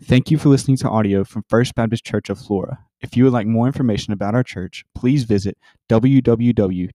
Thank you for listening to audio from First Baptist Church of Flora. If you would like more information about our church, please visit www.fbcflora.org.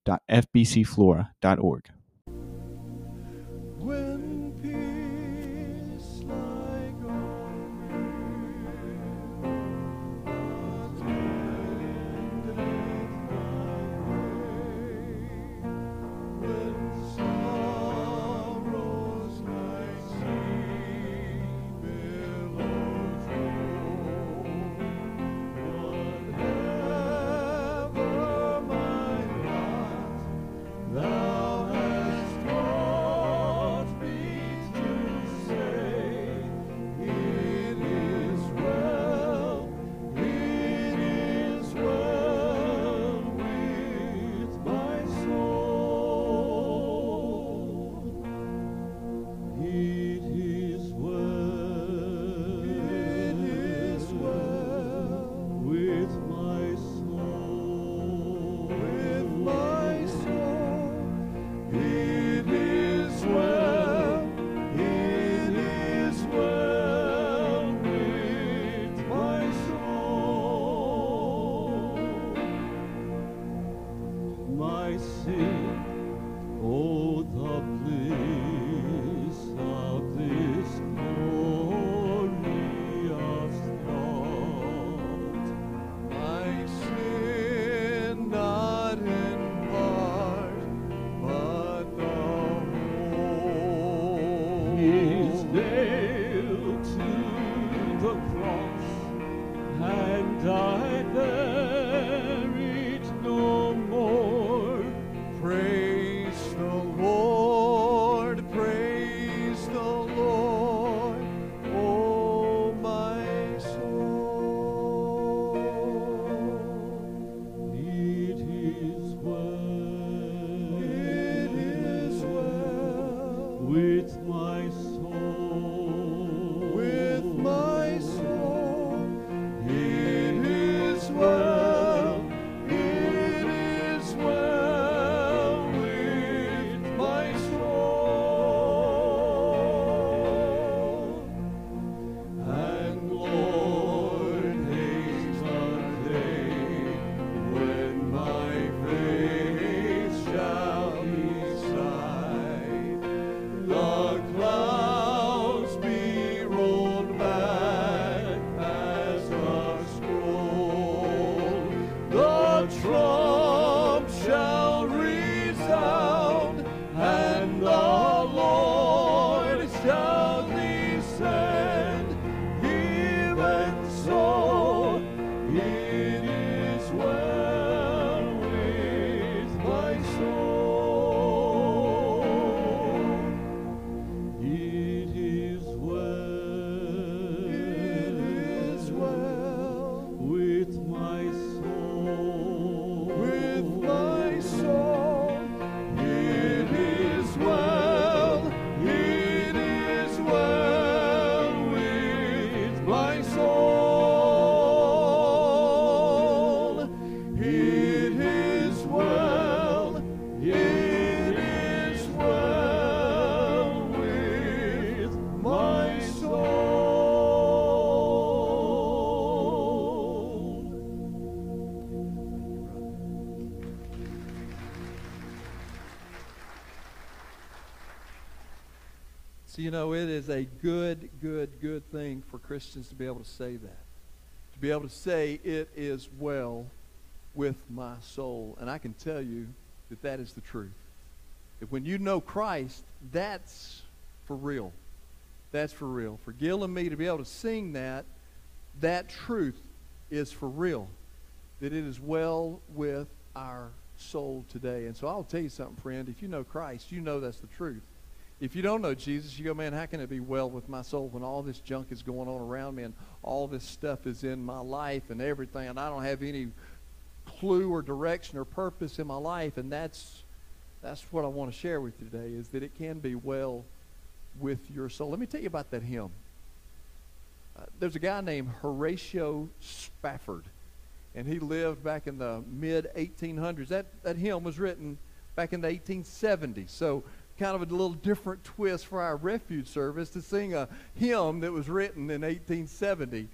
So, you know, it is a good thing for Christians to be able to say that. To be able to say, it is well with my soul. And I can tell you that that is the truth. That when you know Christ, that's for real. That's for real. For Gil and me to be able to sing that, that truth is for real. That it is well with our soul today. And so I'll tell you something, friend. If you know Christ, you know that's the truth. If you don't know Jesus, you go, man, how can it be well with my soul when all this junk is going on around me and all this stuff is in my life and everything, and I don't have any clue or direction or purpose in my life? And that's what I want to share with you today, is that it can be well with your soul. Let me tell you about that hymn. There's a guy named Horatio Spafford, and he lived back in the mid-1800s. That hymn was written back in the 1870s. So kind of a little different twist for our refuge service to sing a hymn that was written in 1870.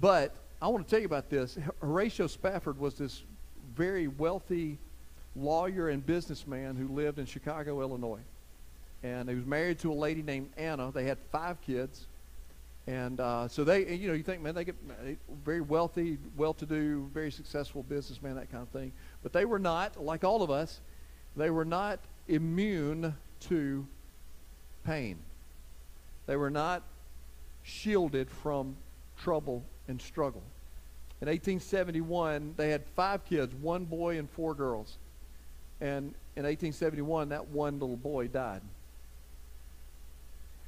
But I want to tell you about this. Horatio Spafford was this very wealthy lawyer and businessman who lived in Chicago, Illinois. And he was married to a lady named Anna. They had 5 kids. And so they, you know, you think, man, they get very wealthy, well-to-do, very successful businessman, that kind of thing. But they were not, like all of us, they were not immune to pain. They were not shielded from trouble and struggle. In 1871, they had 5 kids, 1 boy and 4 girls. And in 1871, that one little boy died.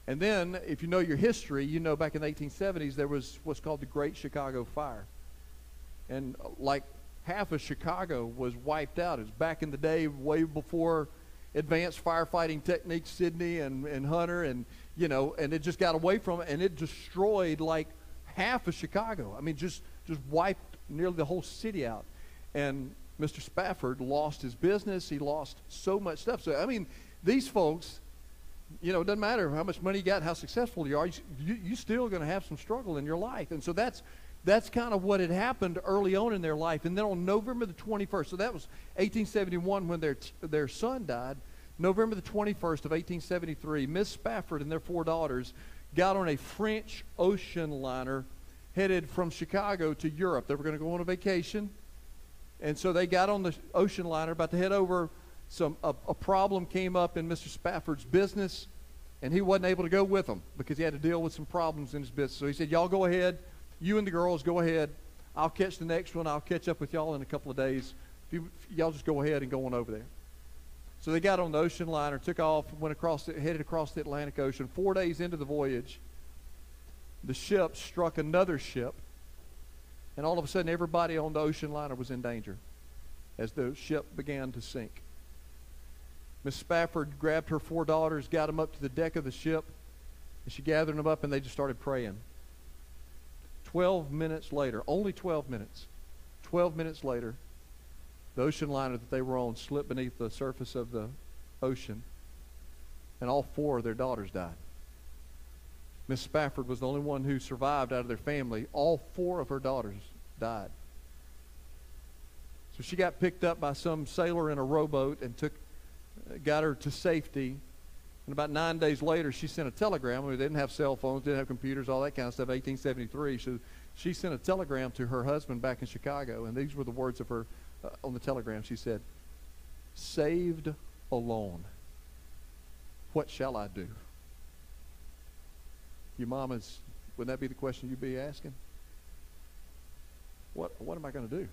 And then, if you know your history, you know back in the 1870s, there was what's called the Great Chicago Fire. And like half of Chicago was wiped out. It was back in the day, way before advanced firefighting techniques, Sydney and Hunter, and, you know, and it just got away from it, and it destroyed like half of Chicago. I mean, just wiped nearly the whole city out. And Mr. Spafford lost his business. He lost so much stuff. So, I mean, these folks, you know, it doesn't matter how much money you got, how successful you are, you're still going to have some struggle in your life. And so that's kind of what had happened early on in their life. And then on November the 21st, so that was 1871 when their son died. November the 21st of 1873, Miss Spafford and their 4 daughters got on a French ocean liner headed from Chicago to Europe. They were going to go on a vacation. And so they got on the ocean liner, about to head over. A problem came up in Mr. Spafford's business, and he wasn't able to go with them because he had to deal with some problems in his business. So he said, y'all go ahead. You and the girls go ahead. I'll catch the next one. I'll catch up with y'all in a couple of days. Y'all just go ahead and go on over there. So they got on the ocean liner, took off, went across, headed across the Atlantic Ocean. 4 days into the voyage, the ship struck another ship, and all of a sudden everybody on the ocean liner was in danger as the ship began to sink. Miss Spafford grabbed her 4 daughters, got them up to the deck of the ship, and she gathered them up, and they just started praying. 12 minutes later, only 12 minutes, 12 minutes later, the ocean liner that they were on slipped beneath the surface of the ocean, and all 4 of their daughters died. Miss Spafford was the only one who survived out of their family. All 4 of her daughters died. So she got picked up by some sailor in a rowboat and got her to safety, and about 9 days later she sent a telegram. We didn't have cell phones, didn't have computers, all that kind of stuff, 1873. So she sent a telegram to her husband back in Chicago, and these were the words of her on the telegram. She said, "Saved alone, what shall I do?" Your mama's, wouldn't that be the question you'd be asking? What am I going to do?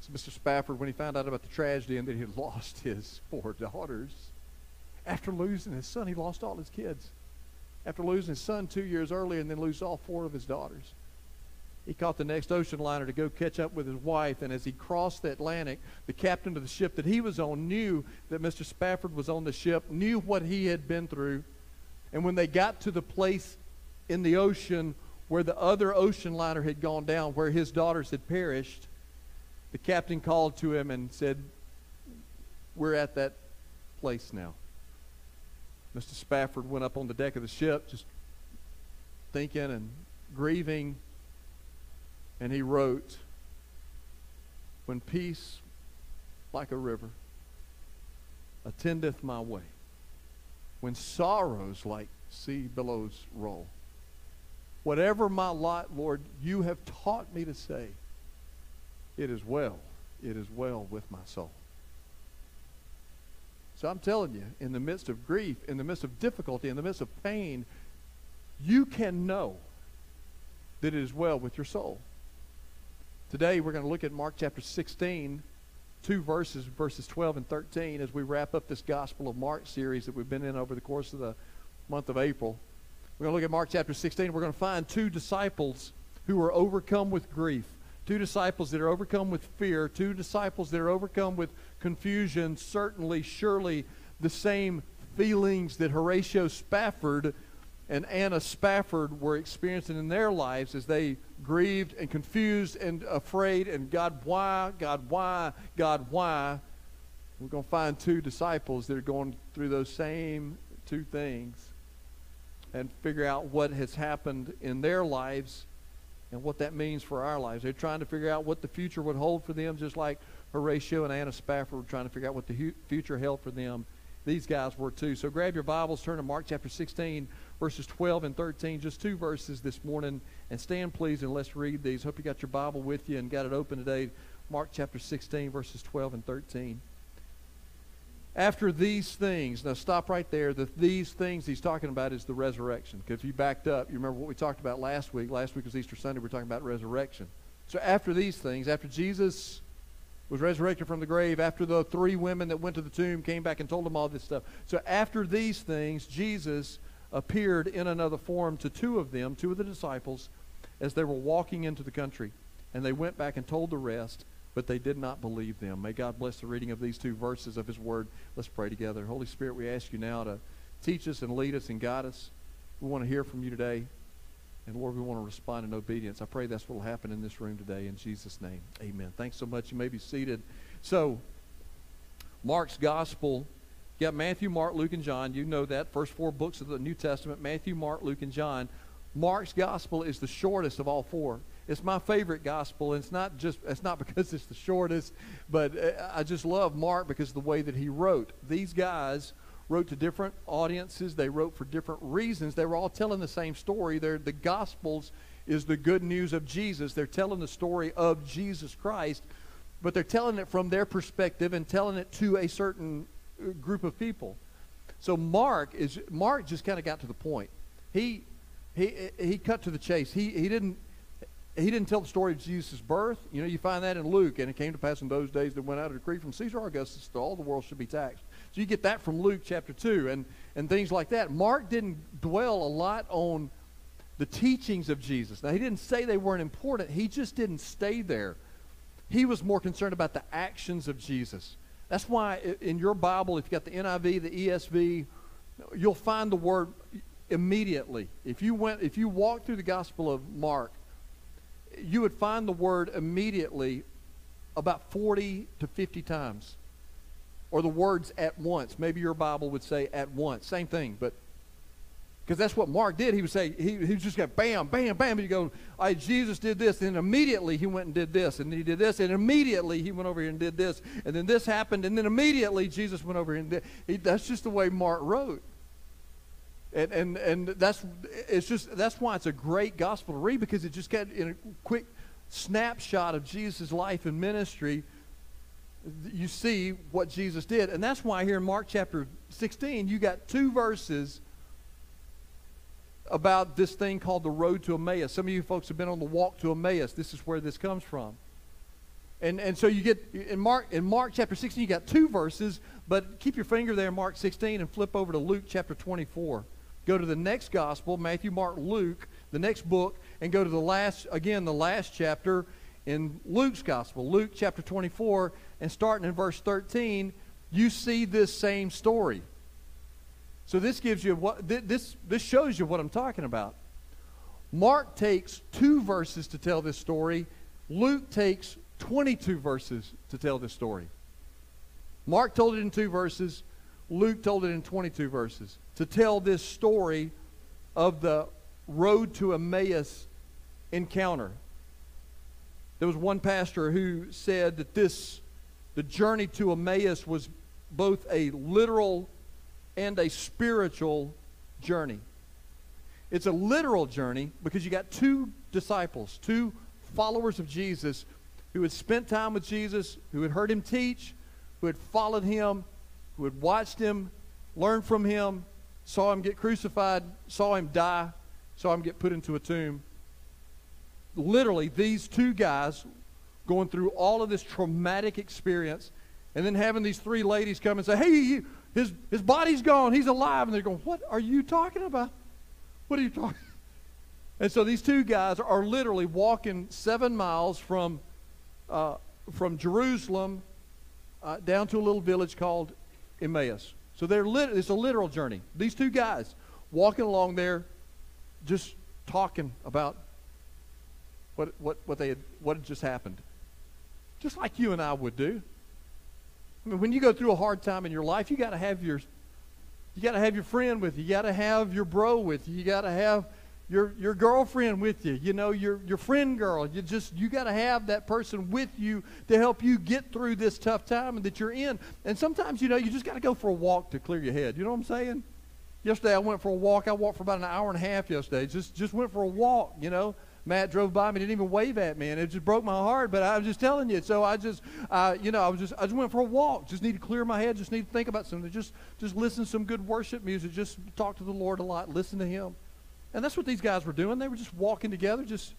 So Mr. Spafford, when he found out about the tragedy and that he had lost his 4 daughters, after losing his son, he lost all his kids. After losing his son 2 years earlier and then lose all 4 of his daughters, he caught the next ocean liner to go catch up with his wife, and as he crossed the Atlantic, the captain of the ship that he was on knew that Mr. Spafford was on the ship, knew what he had been through, and when they got to the place in the ocean where the other ocean liner had gone down, where his daughters had perished, the captain called to him and said, "We're at that place now." Mr. Spafford went up on the deck of the ship, just thinking and grieving, and he wrote, "When peace like a river attendeth my way, when sorrows like sea billows roll, whatever my lot, Lord, you have taught me to say, it is well with my soul." So I'm telling you, in the midst of grief, in the midst of difficulty, in the midst of pain, you can know that it is well with your soul. Today we're going to look at Mark chapter 16, 2 verses, verses 12 and 13, as we wrap up this Gospel of Mark series that we've been in over the course of the month of April. We're going to look at Mark chapter 16. We're going to find 2 disciples who are overcome with grief. 2 disciples that are overcome with fear, 2 disciples that are overcome with confusion, certainly, surely, the same feelings that Horatio Spafford and Anna Spafford were experiencing in their lives as they grieved and confused and afraid and God, why? God, why? God, why? We're going to find two disciples that are going through those same two things and figure out what has happened in their lives and what that means for our lives. They're trying to figure out what the future would hold for them, just like Horatio and Anna Spafford were trying to figure out what the future held for them. These guys were too. So grab your Bibles, turn to Mark chapter 16, verses 12 and 13, just two verses this morning. And stand, please, and let's read these. Hope you got your Bible with you and got it open today. Mark chapter 16, verses 12 and 13. After these things, now stop right there. These things he's talking about is the resurrection. Because if you backed up, you remember what we talked about last week. Last week was Easter Sunday. We were talking about resurrection. So after these things, after Jesus was resurrected from the grave, after the three women that went to the tomb came back and told them all this stuff. So after these things, Jesus appeared in another form to two of them, two of the disciples, as they were walking into the country. And they went back and told the rest, but they did not believe them. May God bless the reading of these two verses of his word. Let's pray together. Holy Spirit, we ask you now to teach us and lead us and guide us. We want to hear from you today. And Lord, we want to respond in obedience. I pray that's what will happen in this room today. In Jesus' name, amen. Thanks so much. You may be seated. So, Mark's gospel. You got Matthew, Mark, Luke, and John. You know that. First four books of the New Testament. Matthew, Mark, Luke, and John. Mark's gospel is the shortest of all four. It's my favorite gospel. And it's not because it's the shortest, but I just love Mark because of the way that he wrote. These guys wrote to different audiences. They wrote for different reasons. They were all telling the same story. The Gospels is the good news of Jesus. They're telling the story of Jesus Christ, but they're telling it from their perspective and telling it to a certain group of people. So Mark just kind of got to the point. He cut to the chase. He didn't tell the story of Jesus' birth. You know, you find that in Luke. And it came to pass in those days that went out a decree from Caesar Augustus that all the world should be taxed. So you get that from Luke chapter 2 and things like that. Mark didn't dwell a lot on the teachings of Jesus. Now, he didn't say they weren't important. He just didn't stay there. He was more concerned about the actions of Jesus. That's why in your Bible, if you've got the NIV, the ESV, you'll find the word immediately. If you walk through the Gospel of Mark, you would find the word immediately about 40 to 50 times. Or the words at once. Maybe your Bible would say at once. Same thing, but because that's what Mark did. He would say, he just got bam, bam, bam. And you go, all right, Jesus did this, and immediately he went and did this, and he did this, and immediately he went over here and did this, and then this happened, and then immediately Jesus went over here and did. That's just the way Mark wrote. And that's why it's a great gospel to read, because it just got in a quick snapshot of Jesus' life and ministry. You see what Jesus did. And that's why here in Mark chapter 16, you got two verses about this thing called the road to Emmaus. Some of you folks have been on the walk to Emmaus. This is where this comes from. And so you get, in Mark chapter 16, you got two verses, but keep your finger there in Mark 16 and flip over to Luke chapter 24. Go to the next gospel, Matthew, Mark, Luke, the next book, and go to the last chapter in Luke's gospel, Luke chapter 24, and starting in verse 13, you see this same story. So this gives you this shows you what I'm talking about. Mark takes two verses to tell this story. Luke takes 22 verses to tell this story. Mark told it in two verses. Luke told it in 22 verses to tell this story of the road to Emmaus encounter. There was one pastor who said that the journey to Emmaus was both a literal and a spiritual journey. It's a literal journey because you got two disciples, two followers of Jesus who had spent time with Jesus, who had heard him teach, who had followed him, who had watched him, learned from him, saw him get crucified, saw him die, saw him get put into a tomb. Literally, these two guys going through all of this traumatic experience and then having these three ladies come and say, hey, his body's gone, he's alive. And they're going, what are you talking about? What are you talking about? And so these two guys are literally walking 7 miles from Jerusalem down to a little village called Emmaus. So it's a literal journey. These two guys walking along there just talking about what had just happened. Just like you and I would do. I I mean, when you go through a hard time in your life, you got to have your friend with you. You got to have your bro with you. You got to have your girlfriend with you. You know, your friend girl. You got to have that person with you to help you get through this tough time that you're in. And sometimes, you know, you just got to go for a walk to clear your head. You know what I'm saying? Yesterday I went for a walk. I walked for about an hour and a half yesterday. Just went for a walk, you know. Matt drove by me, didn't even wave at me, and it just broke my heart, but I'm just telling you. So I just went for a walk. Just need to clear my head. Just need to think about something. Just listen to some good worship music. Just talk to the Lord a lot. Listen to Him. And that's what these guys were doing. They were just walking together, just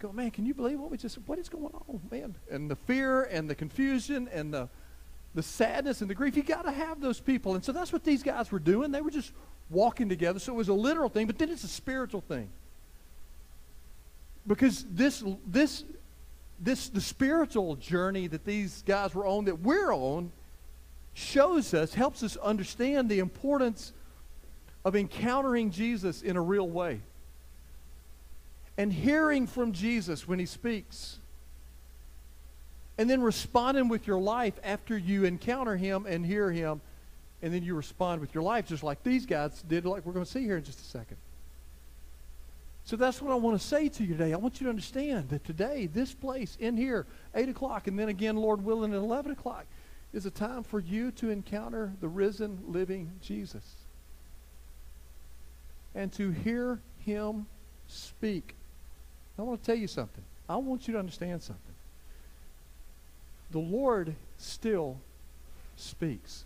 go, man, can you believe what is going on, man? And the fear and the confusion and the sadness and the grief, you got to have those people. And so that's what these guys were doing. They were just walking together. So it was a literal thing, but then it's a spiritual thing. Because the spiritual journey that these guys were on, that we're on, shows us, helps us understand the importance of encountering Jesus in a real way. And hearing from Jesus when He speaks. And then responding with your life after you encounter Him and hear Him. And then you respond with your life just like these guys did, like we're going to see here in just a second. So that's what I want to say to you today. I want you to understand that today, this place in here, 8 o'clock, and then again, Lord willing, at 11 o'clock, is a time for you to encounter the risen, living Jesus. And to hear Him speak. I want to tell you something. I want you to understand something. The Lord still speaks.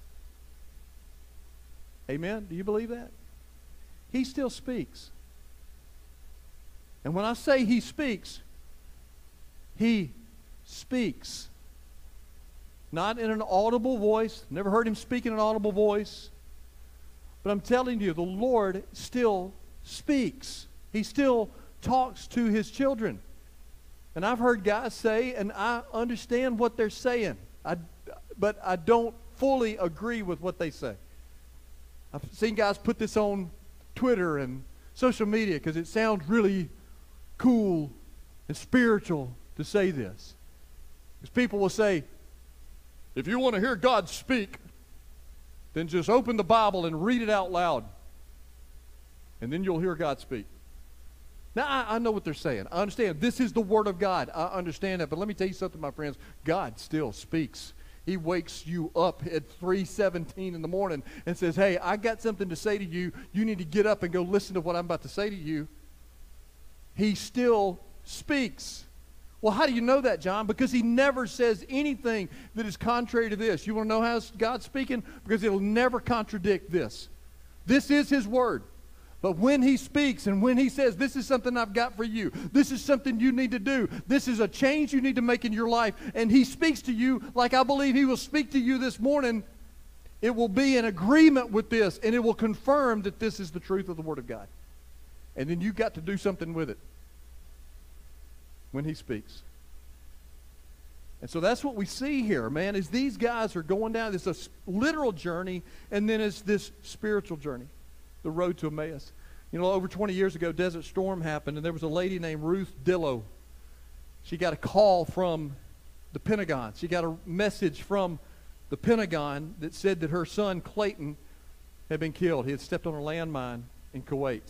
Amen? Do you believe that? He still speaks. And when I say He speaks, He speaks. Not in an audible voice. Never heard Him speak in an audible voice. But I'm telling you, the Lord still speaks. He still talks to His children. And I've heard guys say, and I understand what they're saying, but I don't fully agree with what they say. I've seen guys put this on Twitter and social media because it sounds really cool and spiritual to say this. Because people will say, if you want to hear God speak, then just open the Bible and read it out loud. And then you'll hear God speak. Now, I know what they're saying. I understand. This is the Word of God. I understand that. But let me tell you something, my friends. God still speaks. He wakes you up at 3:17 in the morning and says, hey, I got something to say to you. You need to get up and go listen to what I'm about to say to you. He still speaks. Well, how do you know that, John? Because He never says anything that is contrary to this. You want to know how God's speaking? Because it'll never contradict this. This is His Word. But when He speaks and when He says, this is something I've got for you, this is something you need to do, this is a change you need to make in your life, and He speaks to you like I believe He will speak to you this morning, it will be in agreement with this, and it will confirm that this is the truth of the Word of God. And then you've got to do something with it when He speaks. And so that's what we see here, man, is these guys are going down. It's a literal journey, and then it's this spiritual journey, the road to Emmaus. You know, over 20 years ago, Desert Storm happened, and there was a lady named Ruth Dillow. She got a call from the Pentagon. She got a message from the Pentagon that said that her son, Clayton, had been killed. He had stepped on a landmine in Kuwait.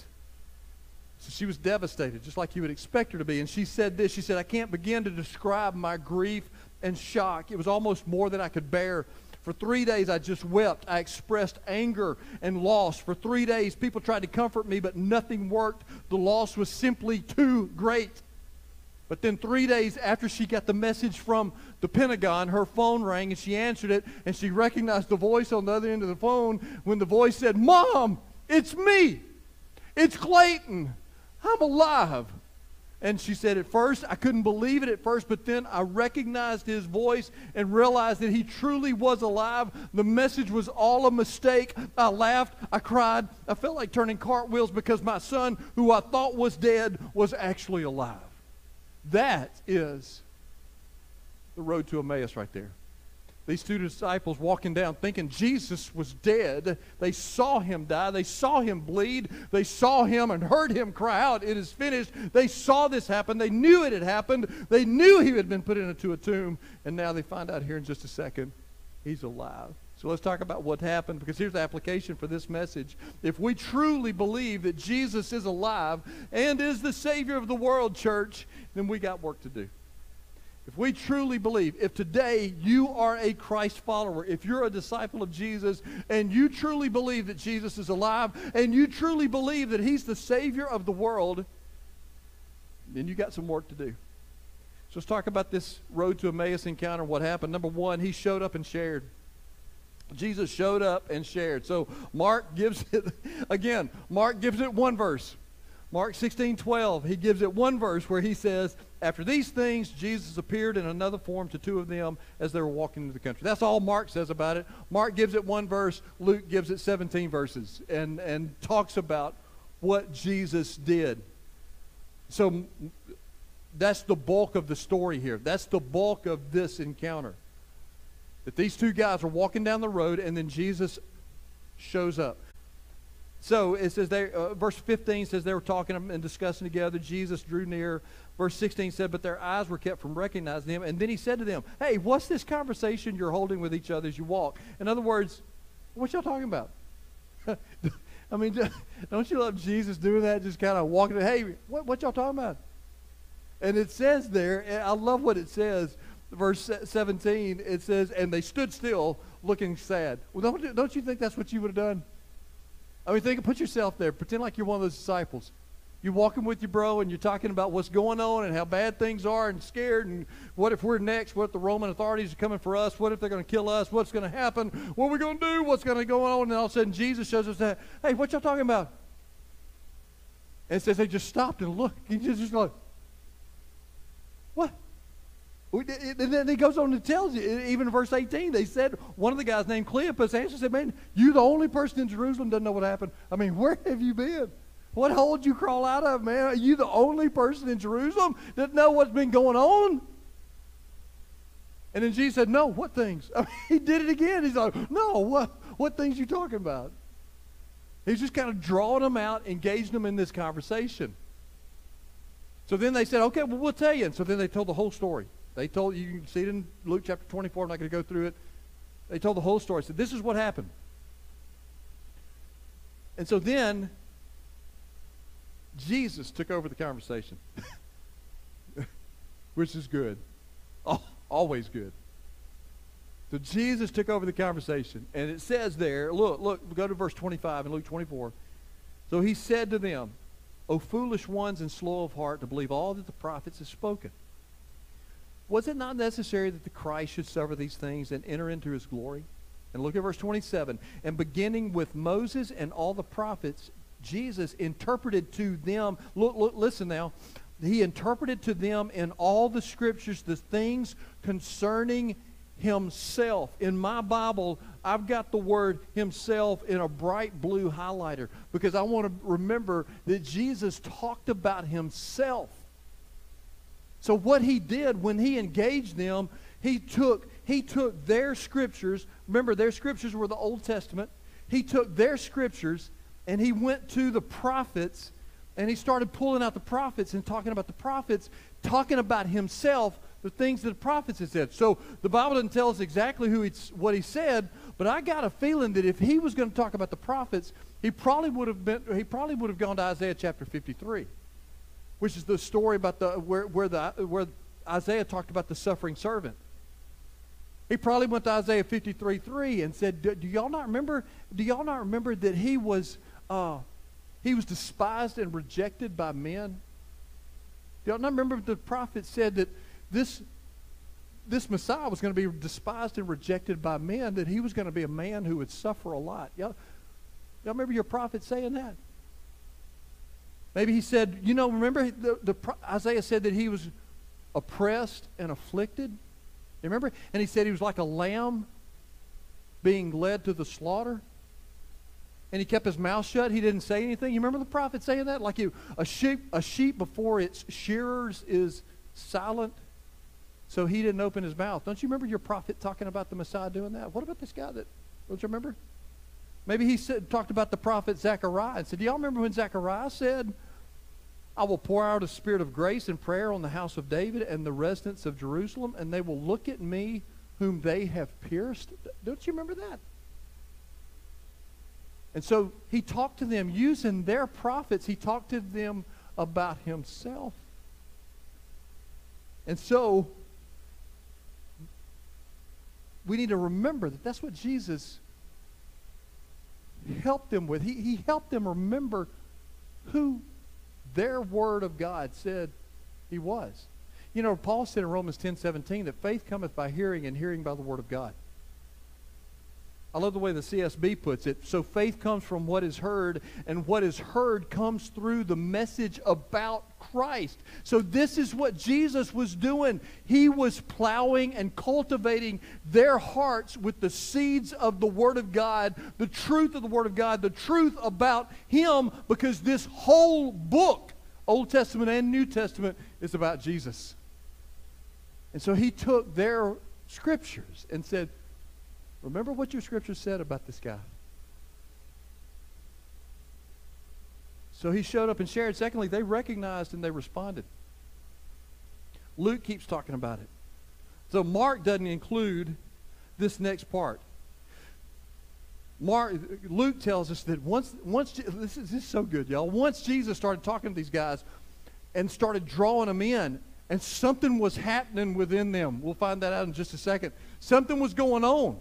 So she was devastated, just like you would expect her to be. And she said this. She said, I can't begin to describe my grief and shock. It was almost more than I could bear. For 3 days, I just wept. I expressed anger and loss. For 3 days, people tried to comfort me, but nothing worked. The loss was simply too great. But then 3 days after she got the message from the Pentagon, her phone rang, and she answered it, and she recognized the voice on the other end of the phone when the voice said, Mom, it's me. It's Clayton. I'm alive. And she said, at first, I couldn't believe it at first, but then I recognized his voice and realized that he truly was alive. The message was all a mistake. I laughed. I cried. I felt like turning cartwheels because my son, who I thought was dead, was actually alive. That is the road to Emmaus right there. These two disciples walking down thinking Jesus was dead. They saw Him die. They saw Him bleed. They saw Him and heard Him cry out, it is finished. They saw this happen. They knew it had happened. They knew He had been put into a tomb. And now they find out here in just a second He's alive. So let's talk about what happened, because here's the application for this message. If we truly believe that Jesus is alive and is the Savior of the world, church, then we got work to do. If we truly believe, if today you are a Christ follower, if you're a disciple of Jesus, and you truly believe that Jesus is alive, and you truly believe that he's the Savior of the world, then you got some work to do. So let's talk about this road to Emmaus encounter, what happened. Number one, he showed up and shared. Jesus showed up and shared. So Mark gives it, again, Mark gives it one verse. Mark 16:12, he gives it one verse where he says, after these things, Jesus appeared in another form to two of them as they were walking into the country. That's all Mark says about it. Mark gives it one verse. Luke gives it 17 verses and talks about what Jesus did. So that's the bulk of the story here. That's the bulk of this encounter. That these two guys are walking down the road and then Jesus shows up. So it says they, verse 15 says they were talking and discussing together. Jesus drew near. Verse 16 said, but their eyes were kept from recognizing him. And then he said to them, hey, what's this conversation you're holding with each other as you walk? In other words, what y'all talking about? I mean, don't you love Jesus doing that? Just kind of walking, hey, what y'all talking about? And it says there, and I love what it says, verse 17, it says, and they stood still looking sad. Well, don't you think that's what you would have done? I mean, think, put yourself there. Pretend like you're one of those disciples. You're walking with your bro, and you're talking about what's going on and how bad things are and scared and what if we're next, what if the Roman authorities are coming for us, what if they're going to kill us, what's going to happen, what are we going to do, what's going to go on, and all of a sudden Jesus shows us that, hey, what y'all talking about? And it says they just stopped and looked. He just like, what? And then he goes on and tells you, even in verse 18, they said, one of the guys named Cleopas answered, said, man, you're the only person in Jerusalem doesn't know what happened. I mean, where have you been? What hole did you crawl out of, man? Are you the only person in Jerusalem that know what's been going on? And then Jesus said, no, what things? I mean, he did it again. He's like, no, what things you talking about? He's just kind of drawing them out, engaging them in this conversation. So then they said, okay, well, we'll tell you. And so then they told the whole story. They told, you can see it in Luke chapter 24. I'm not going to go through it. They told the whole story. Said, this is what happened. And so then Jesus took over the conversation, which is good, always good. So Jesus took over the conversation, and it says there, look, go to verse 25 in Luke 24. So he said to them, O foolish ones and slow of heart to believe all that the prophets have spoken. Was it not necessary that the Christ should suffer these things and enter into his glory? And look at verse 27. And beginning with Moses and all the prophets, Jesus interpreted to them, listen now, he interpreted to them in all the scriptures the things concerning himself. In my Bible, I've got the word himself in a bright blue highlighter because I want to remember that Jesus talked about himself. So what he did when he engaged them, he took their scriptures, remember their scriptures were the Old Testament, he took their scriptures and he went to the prophets, and he started pulling out the prophets and talking about the prophets, talking about himself, the things that the prophets had said. So the Bible doesn't tell us exactly what he said, but I got a feeling that if he was going to talk about the prophets, he probably would have gone to Isaiah chapter 53, which is the story about where Isaiah talked about the suffering servant. He probably went to Isaiah 53:3 and said, "Do y'all not remember that he was?" He was despised and rejected by men. Do y'all not remember the prophet said that this Messiah was going to be despised and rejected by men, that he was going to be a man who would suffer a lot? Y'all remember your prophet saying that? Maybe he said, you know, remember Isaiah said that he was oppressed and afflicted? You remember? And he said he was like a lamb being led to the slaughter. And he kept his mouth shut. He didn't say anything. You remember the prophet saying that? Like a sheep before its shearers is silent, so he didn't open his mouth. Don't you remember your prophet talking about the Messiah doing that? What about this guy that, don't you remember? Maybe he talked about the prophet Zechariah and said, do y'all remember when Zechariah said, I will pour out a spirit of grace and prayer on the house of David and the residents of Jerusalem, and they will look at me whom they have pierced. Don't you remember that? And so he talked to them using their prophets. He talked to them about himself. And so we need to remember that that's what Jesus helped them with. He helped them remember who their word of God said he was. You know, Paul said in Romans 10:17 that faith cometh by hearing and hearing by the word of God. I love the way the CSB puts it. So faith comes from what is heard, and what is heard comes through the message about Christ. So this is what Jesus was doing. He was plowing and cultivating their hearts with the seeds of the Word of God, the truth of the Word of God, the truth about Him, because this whole book, Old Testament and New Testament, is about Jesus. And so He took their scriptures and said, remember what your scripture said about this guy. So he showed up and shared. Secondly, they recognized and they responded. Luke keeps talking about it. So Mark doesn't include this next part. Luke tells us that once this is so good, y'all. Once Jesus started talking to these guys and started drawing them in, and something was happening within them. We'll find that out in just a second. Something was going on.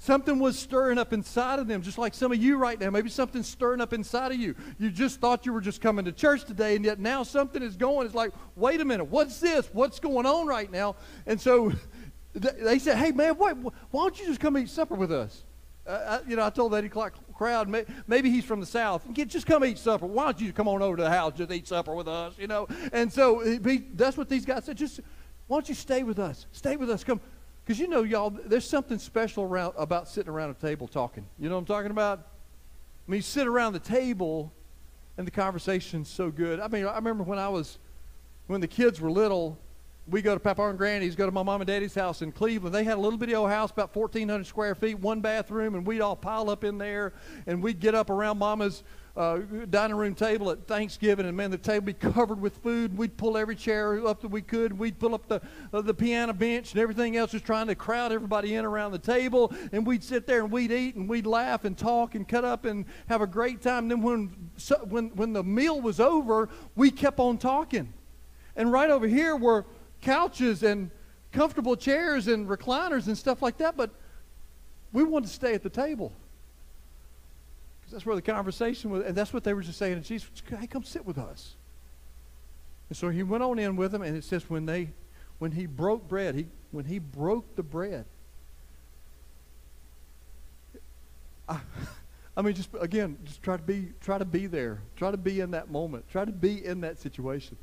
Something was stirring up inside of them, just like some of you right now. Maybe something's stirring up inside of you. You just thought you were just coming to church today, and yet now something is going. It's like, wait a minute, what's this? What's going on right now? And so they said, hey, man, why don't you just come eat supper with us? I told the 8 o'clock crowd, maybe he's from the South. Just come eat supper. Why don't you come on over to the house, just eat supper with us, you know? And so that's what these guys said. Just, why don't you stay with us? Stay with us. Come. Because, you know, y'all, there's something special about sitting around a table talking. You know what I'm talking about? I mean, you sit around the table, and the conversation's so good. I mean, I remember when the kids were little, we go to Papa and Granny's, go to my mom and daddy's house in Cleveland. They had a little bitty old house, about 1,400 square feet, one bathroom, and we'd all pile up in there, and we'd get up around Mama's dining room table at Thanksgiving, and man, the table would be covered with food. We'd pull every chair up that we could, and we'd pull up the piano bench and everything else, just trying to crowd everybody in around the table, and we'd sit there and we'd eat and we'd laugh and talk and cut up and have a great time. And then when the meal was over, we kept on talking. And right over here were couches and comfortable chairs and recliners and stuff like that, but we wanted to stay at the table. That's where the conversation was, and that's what they were just saying to Jesus, hey, come sit with us. And so he went on in with them, and it says when he broke the bread, I mean, just again, just try to be there, try to be in that moment, try to be in that situation.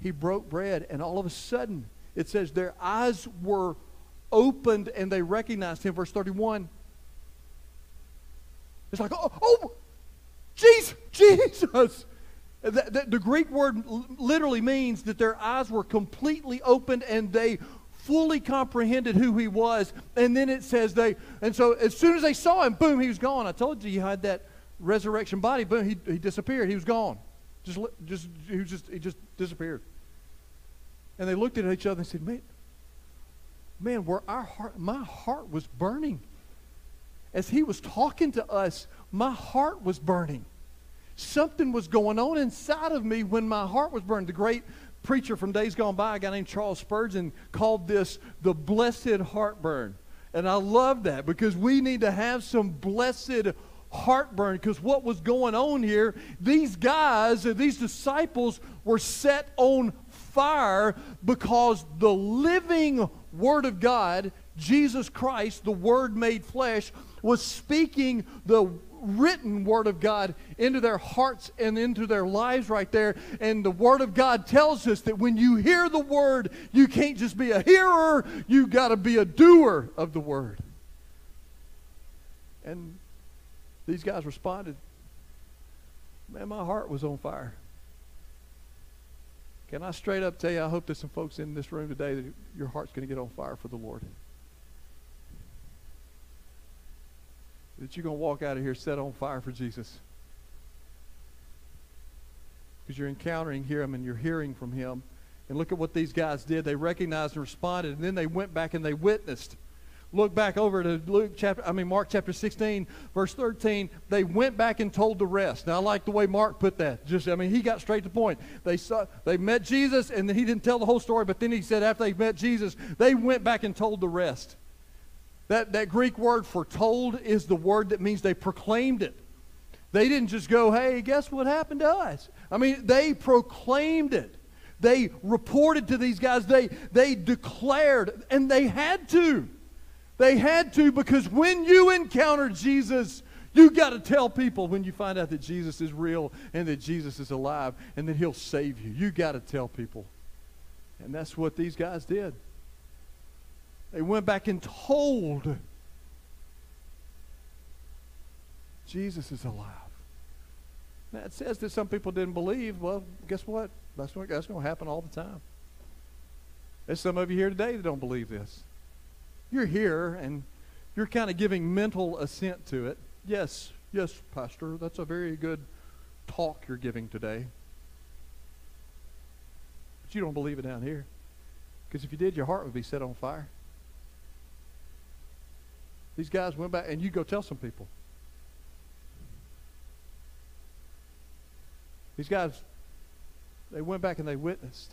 He broke bread, and all of a sudden, it says their eyes were opened, and they recognized him. Verse 31. It's like, oh, Jesus. The Greek word literally means that their eyes were completely opened and they fully comprehended who he was. And then it says so as soon as they saw him, boom, he was gone. I told you he had that resurrection body. Boom, he disappeared. He was gone. He just disappeared. And they looked at each other and said, man, my heart was burning. As he was talking to us, my heart was burning. Something was going on inside of me when my heart was burning. The great preacher from days gone by, a guy named Charles Spurgeon, called this the blessed heartburn. And I love that, because we need to have some blessed heartburn, because what was going on here, these disciples were set on fire because the living Word of God, Jesus Christ, the Word made flesh, was speaking the written Word of God into their hearts and into their lives right there. And the Word of God tells us that when you hear the Word, you can't just be a hearer, you've got to be a doer of the Word. And these guys responded, man, my heart was on fire. Can I straight up tell you, I hope there's some folks in this room today that your heart's going to get on fire for the Lord. That you're going to walk out of here set on fire for Jesus. Because you're encountering Him and you're hearing from Him. And look at what these guys did. They recognized and responded, and then they went back and they witnessed. Look back over to Mark chapter 16, verse 13. They went back and told the rest. Now, I like the way Mark put that. He got straight to the point. They met Jesus, and he didn't tell the whole story, but then he said after they met Jesus, they went back and told the rest. That Greek word for told is the word that means they proclaimed it. They didn't just go, hey, guess what happened to us? They proclaimed it. They reported to these guys. They declared, and they had to. They had to, because when you encounter Jesus, you got to tell people when you find out that Jesus is real and that Jesus is alive and that He'll save you. You got to tell people. And that's what these guys did. They went back and told, Jesus is alive. Now, it says that some people didn't believe. Well, guess what? That's going to happen all the time. There's some of you here today that don't believe this. You're here, and you're kind of giving mental assent to it. Yes, Pastor, that's a very good talk you're giving today. But you don't believe it down here. Because if you did, your heart would be set on fire. These guys went back, and you go tell some people. These guys, they went back and they witnessed.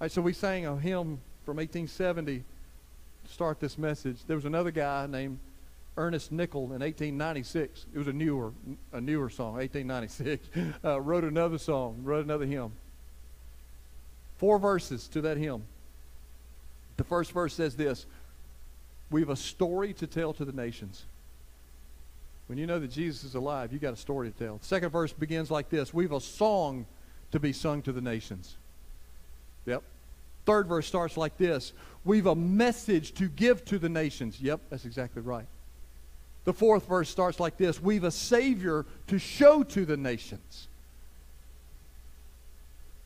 All right, so we sang a hymn from 1870 to start this message. There was another guy named Ernest Nickel in 1896. It was a newer song, 1896. Wrote another song, wrote another hymn. 4 verses to that hymn. The first verse says this: "We've a story to tell to the nations." When you know that Jesus is alive, you got a story to tell. The second verse begins like this: "We've a song to be sung to the nations." Yep. Third verse starts like this: "We've a message to give to the nations." Yep, that's exactly right. The fourth verse starts like this: "We've a Savior to show to the nations."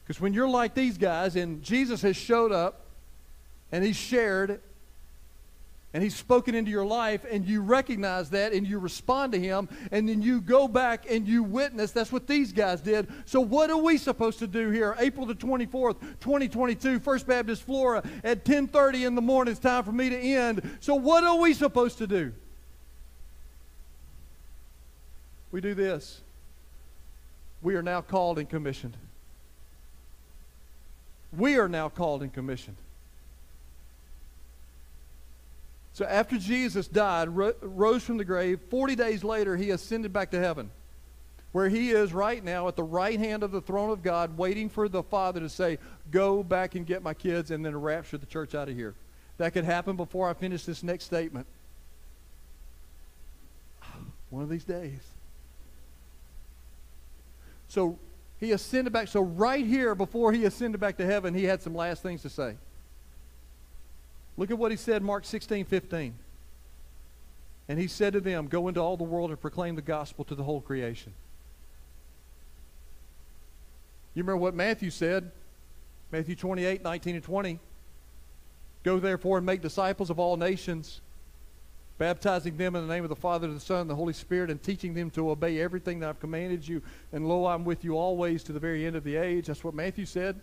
Because when you're like these guys, and Jesus has showed up, and He's shared, and He's spoken into your life, and you recognize that, and you respond to Him, and then you go back and you witness. That's what these guys did. So what are we supposed to do here? April the 24th, 2022, First Baptist Flora at 10:30 in the morning. It's time for me to end. So what are we supposed to do? We do this. We are now called and commissioned. We are now called and commissioned. So after Jesus died, rose from the grave, 40 days later, He ascended back to heaven, where He is right now at the right hand of the throne of God, waiting for the Father to say, go back and get my kids, and then rapture the church out of here. That could happen before I finish this next statement. One of these days. So He ascended back. So right here, before He ascended back to heaven, He had some last things to say. Look at what He said, Mark 16:15. And He said to them, go into all the world and proclaim the gospel to the whole creation. You remember what Matthew said, Matthew 28:19-20. Go therefore and make disciples of all nations, baptizing them in the name of the Father, the Son, and the Holy Spirit, and teaching them to obey everything that I've commanded you. And lo, I'm with you always to the very end of the age. That's what Matthew said.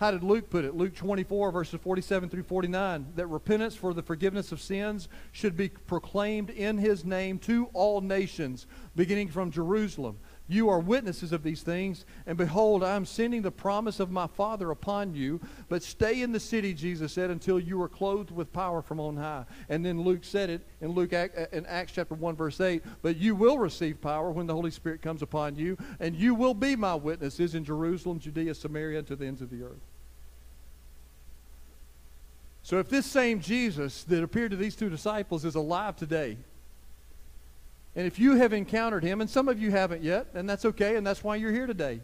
How did Luke put it? Luke 24, verses 47-49, that repentance for the forgiveness of sins should be proclaimed in His name to all nations, beginning from Jerusalem. You are witnesses of these things, and behold, I am sending the promise of my Father upon you, but stay in the city, Jesus said, until you are clothed with power from on high. And then Luke said it in Acts chapter 1, verse 8, but you will receive power when the Holy Spirit comes upon you, and you will be my witnesses in Jerusalem, Judea, Samaria, and to the ends of the earth. So if this same Jesus that appeared to these two disciples is alive today, and if you have encountered Him, and some of you haven't yet, and that's okay, and that's why you're here today.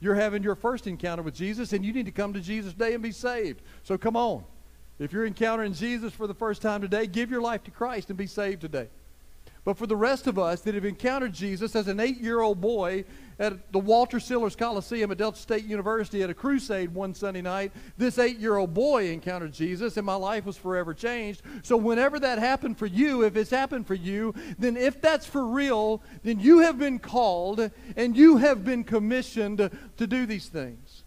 You're having your first encounter with Jesus, and you need to come to Jesus today and be saved. So come on. If you're encountering Jesus for the first time today, give your life to Christ and be saved today. But for the rest of us that have encountered Jesus as an 8-year-old boy at the Walter Sillers Coliseum at Delta State University at a crusade one Sunday night, this 8-year-old boy encountered Jesus, and my life was forever changed. So whenever that happened for you, if it's happened for you, then if that's for real, then you have been called and you have been commissioned to do these things,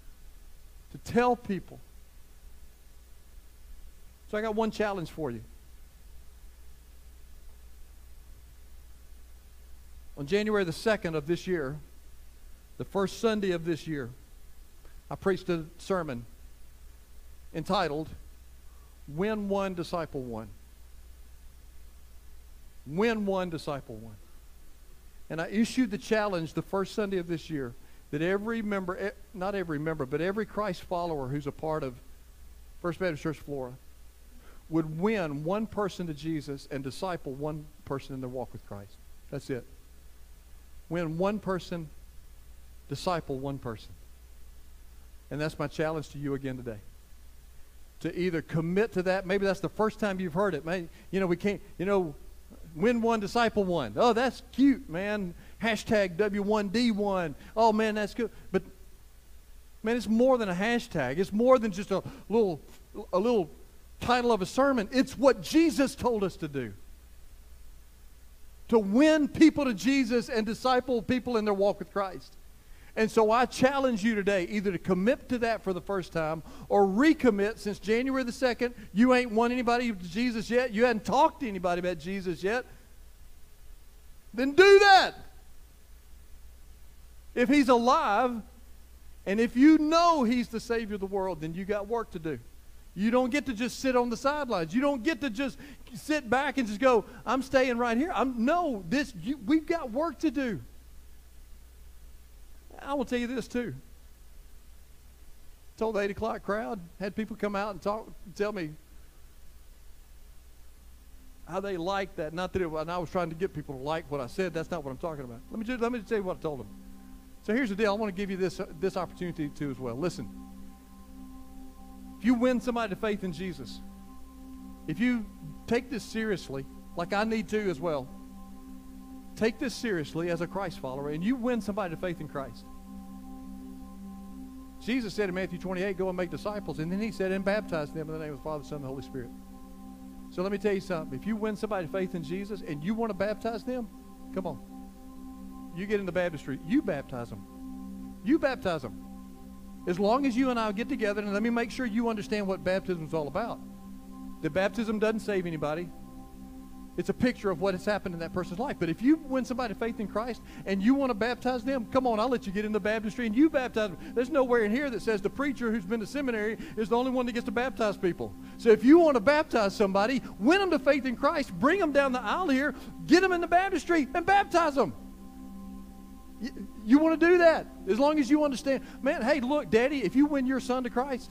to tell people So I got one challenge for you. On January the 2nd of this year, the first Sunday of this year, I preached a sermon entitled, Win One, Disciple One. Win One, Disciple One. And I issued the challenge the first Sunday of this year that every member, not every member, but every Christ follower who's a part of First Baptist Church Flora would win one person to Jesus and disciple one person in their walk with Christ. That's it. Win one person, disciple one person. And that's my challenge to you again today. To either commit to that, maybe that's the first time you've heard it. Man, you know, we can't, you know, win one, disciple one. Oh, that's cute, man. Hashtag W1D1. Oh, man, that's good. But, man, it's more than a hashtag. It's more than just a little title of a sermon. It's what Jesus told us to do. To win people to Jesus and disciple people in their walk with Christ. And so I challenge you today either to commit to that for the first time or recommit. Since January the 2nd, you ain't won anybody to Jesus yet. You hadn't talked to anybody about Jesus yet. Then do that. If he's alive and if you know he's the Savior of the world, then you got work to do. You don't get to just sit on the sidelines. You don't get to just sit back and just go, I'm staying right here. We've got work to do. I will tell you this too. Told the 8 o'clock crowd, had people come out and talk, tell me how they liked that. Not that and I was trying to get people to like what I said. That's not what I'm talking about. Let me just tell you what I told them. So here's the deal. I want to give you this opportunity too as well. Listen. If you win somebody to faith in Jesus, if you take this seriously, like I need to as well, take this seriously as a Christ follower, and you win somebody to faith in Christ. Jesus said in Matthew 28, go and make disciples, and then he said, and baptize them in the name of the Father, Son, and the Holy Spirit. So let me tell you something. If you win somebody to faith in Jesus and you want to baptize them, come on. You get in the baptistry. You baptize them. You baptize them. As long as you and I get together, and let me make sure you understand what baptism is all about. The baptism doesn't save anybody. It's a picture of what has happened in that person's life. But if you win somebody to faith in Christ and you want to baptize them, come on, I'll let you get in the baptistry and you baptize them. There's nowhere in here that says the preacher who's been to seminary is the only one that gets to baptize people. So if you want to baptize somebody, win them to faith in Christ, bring them down the aisle here, get them in the baptistry and baptize them. You want to do that as long as you understand. Man, hey, look, Daddy, if you win your son to Christ,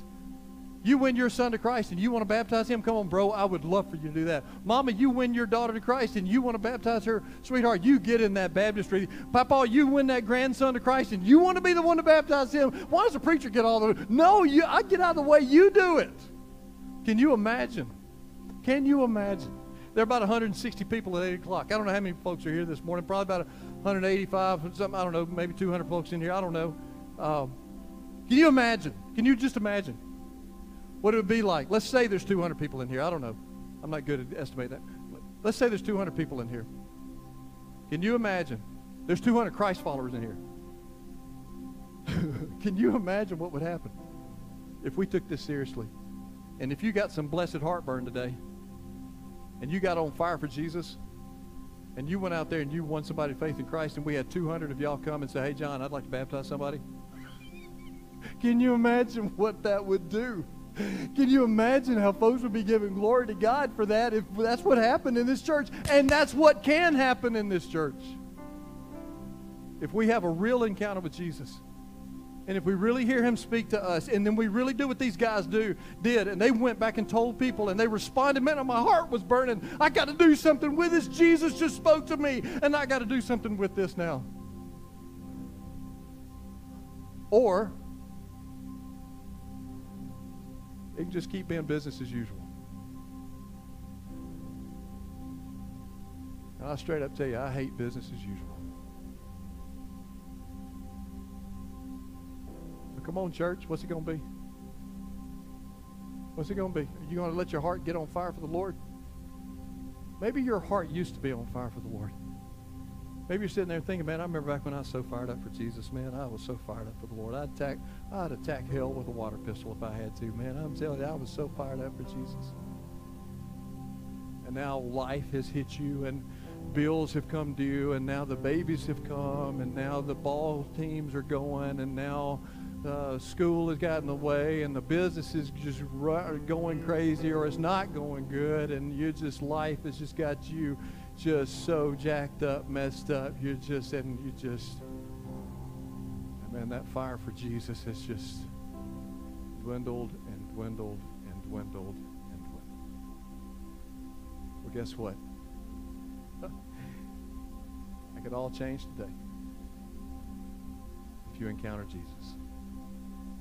you win your son to Christ and you want to baptize him, come on, bro, I would love for you to do that. Mama, you win your daughter to Christ and you want to baptize her, sweetheart, you get in that baptistry. Papa, you win that grandson to Christ and you want to be the one to baptize him. Why does the preacher get all the... No, I get out of the way, you do it. Can you imagine? Can you imagine? There are about 160 people at 8 o'clock. I don't know how many folks are here this morning, probably about 185, something, I don't know, maybe 200 folks in here, I don't know. Can you imagine? Can you just imagine what it would be like? Let's say there's 200 people in here. I don't know. I'm not good at estimating that. Let's say there's 200 people in here. Can you imagine? There's 200 Christ followers in here. Can you imagine what would happen if we took this seriously? And if you got some blessed heartburn today, and you got on fire for Jesus, and you went out there and you won somebody faith in Christ, and we had 200 of y'all come and say, hey, John, I'd like to baptize somebody. Can you imagine what that would do? Can you imagine how folks would be giving glory to God for that if that's what happened in this church? And that's what can happen in this church. If we have a real encounter with Jesus, and if we really hear him speak to us, and then we really do what these guys did, and they went back and told people, and they responded, man, my heart was burning. I got to do something with this. Jesus just spoke to me, and I got to do something with this now. Or it can just keep being business as usual. And I'll straight up tell you, I hate business as usual. Come on, church. What's it going to be? What's it going to be? Are you going to let your heart get on fire for the Lord? Maybe your heart used to be on fire for the Lord. Maybe you're sitting there thinking, man, I remember back when I was so fired up for Jesus, man. I was so fired up for the Lord. I'd attack hell with a water pistol if I had to, man. I'm telling you, I was so fired up for Jesus. and now life has hit you, and bills have come due, and now the babies have come, and now the ball teams are going, and now school has gotten in the way, and the business is just going crazy, or it's not going good, and you just, life has just got you just so jacked up, messed up, and that fire for Jesus has just dwindled and dwindled and dwindled and dwindled. Well, guess what? It could all change today if you encounter Jesus.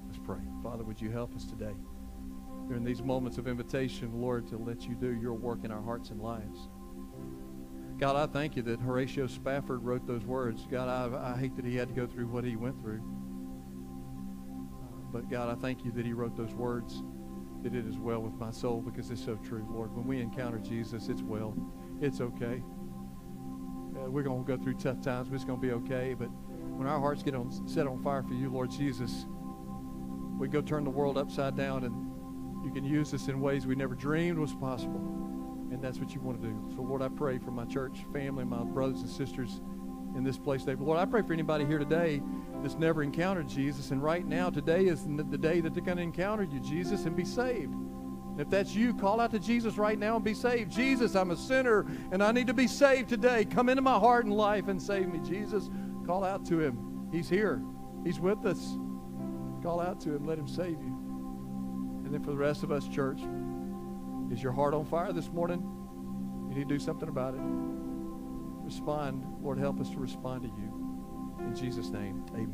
Let's pray. Father, would you help us today during these moments of invitation, Lord, to let you do your work in our hearts and lives. God, I thank you that Horatio Spafford wrote those words. God, I hate that he had to go through what he went through. But God, I thank you that he wrote those words, that it is well with my soul, because it's so true, Lord. When we encounter Jesus, it's well. It's okay. We're going to go through tough times, but it's going to be okay. But when our hearts get set on fire for you, Lord Jesus, we go turn the world upside down, and you can use us in ways we never dreamed was possible. And that's what you want to do. So, Lord, I pray for my church family, my brothers and sisters in this place today. But Lord, I pray for anybody here today that's never encountered Jesus. And right now, today is the day that they're going to encounter you, Jesus, and be saved. If that's you, call out to Jesus right now and be saved. Jesus, I'm a sinner, and I need to be saved today. Come into my heart and life and save me. Jesus, call out to him. He's here. He's with us. Call out to him. Let him save you. And then for the rest of us, church, is your heart on fire this morning? You need to do something about it. Respond. Lord, help us to respond to you. In Jesus' name, amen.